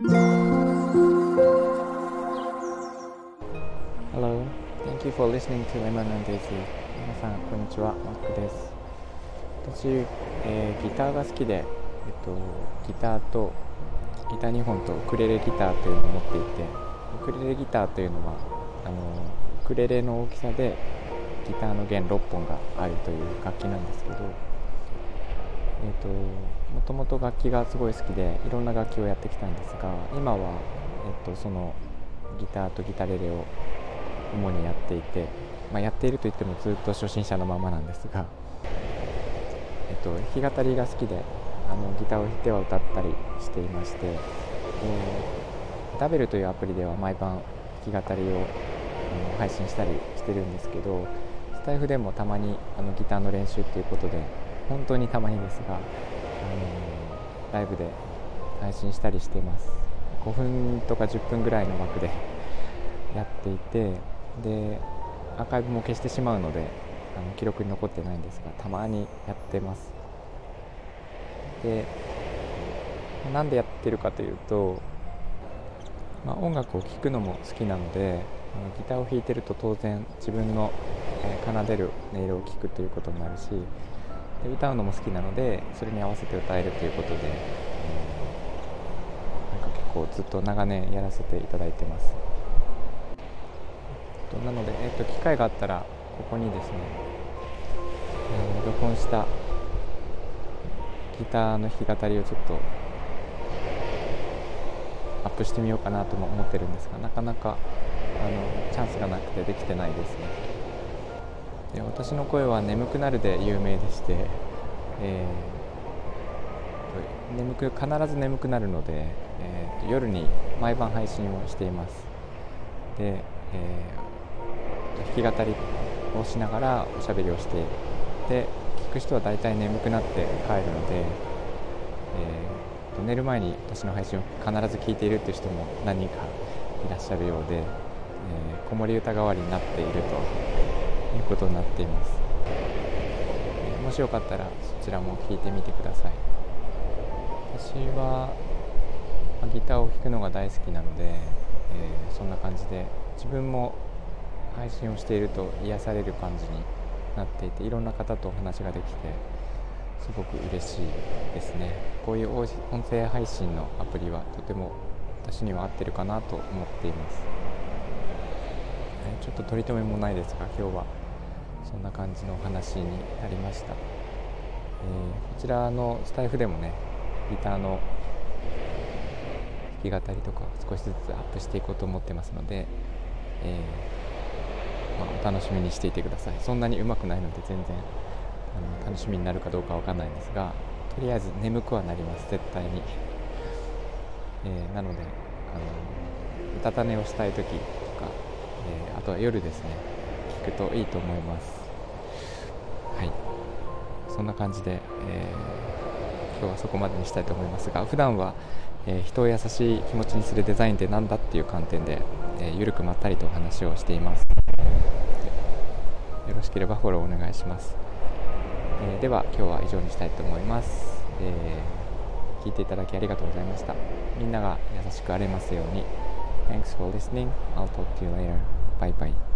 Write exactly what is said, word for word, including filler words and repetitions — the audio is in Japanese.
Hello, thank you for listening to Emma and Daisy. 皆さんこんにちは、マックです。私、えー、ギターが好きで、えっと、ギターとギターにほんとウクレレギターというのを持っていて、ウクレレギターというのはあのウクレレの大きさでギターの弦ろっぽんがあるという楽器なんですけど、えーと、もともと楽器がすごい好きでいろんな楽器をやってきたんですが、今は、えーと、そのギターとギタレレを主にやっていて、まあ、やっているといってもずっと初心者のままなんですが、えーと、弾き語りが好きであのギターを弾いては歌ったりしていまして、えー、ダベルというアプリでは毎晩弾き語りを、あの、配信したりしてるんですけど、スタイフでもたまにあのギターの練習ということで、本当にたまにですが、あのー、ライブで配信したりしています。ごふんとかじゅっぷんぐらいの枠でやっていて、でアーカイブも消してしまうのであの記録に残ってないんですが、たまにやってます。で、なんでやってるかというと、まあ、音楽を聴くのも好きなので、ギターを弾いてると当然自分の奏でる音色を聴くということになるし、で歌うのも好きなのでそれに合わせて歌えるということで、うん、なんか結構ずっと長年やらせていただいてます。なので、えっと、機会があったらここにですね、えー、録音したギターの弾き語りをちょっとアップしてみようかなとも思ってるんですが、なかなかあのチャンスがなくてできてないですね。で、私の声は眠くなるで有名でして、えー、眠く必ず眠くなるので、えー、夜に毎晩配信をしています。で、えー、弾き語りをしながらおしゃべりをして、で聞く人はだいたい眠くなって帰るので、えー、寝る前に私の配信を必ず聞いているという人も何人かいらっしゃるようで、えー、子守歌代わりになっているということになっています。もしよかったらそちらも聴いてみてください。私はギターを弾くのが大好きなので、えー、そんな感じで自分も配信をしていると癒される感じになっていて、いろんな方とお話ができてすごく嬉しいですね。こういう音声配信のアプリはとても私には合ってるかなと思っています。ちょっと取り留めもないですが、今日はそんな感じのお話になりました。えー、こちらのスタイフでもね、ギターの弾き語りとか少しずつアップしていこうと思ってますので、えーまあ、お楽しみにしていてください。そんなに上手くないので全然あの楽しみになるかどうかわかんないんですが、とりあえず眠くはなります、絶対に。えー、なのであの、うたた寝をしたいときとか、あとは夜ですね、聞くといいと思います。はい、そんな感じで、えー、今日はそこまでにしたいと思いますが、普段は、えー、人を優しい気持ちにするデザインってなんだっていう観点で、えー、ゆるくまったりとお話をしています。よろしければフォローお願いします。えー、では今日は以上にしたいと思います。えー、聞いていただきありがとうございました。みんなが優しくありますように。 Thanks for listening. I'll talk to you later. バイバイ。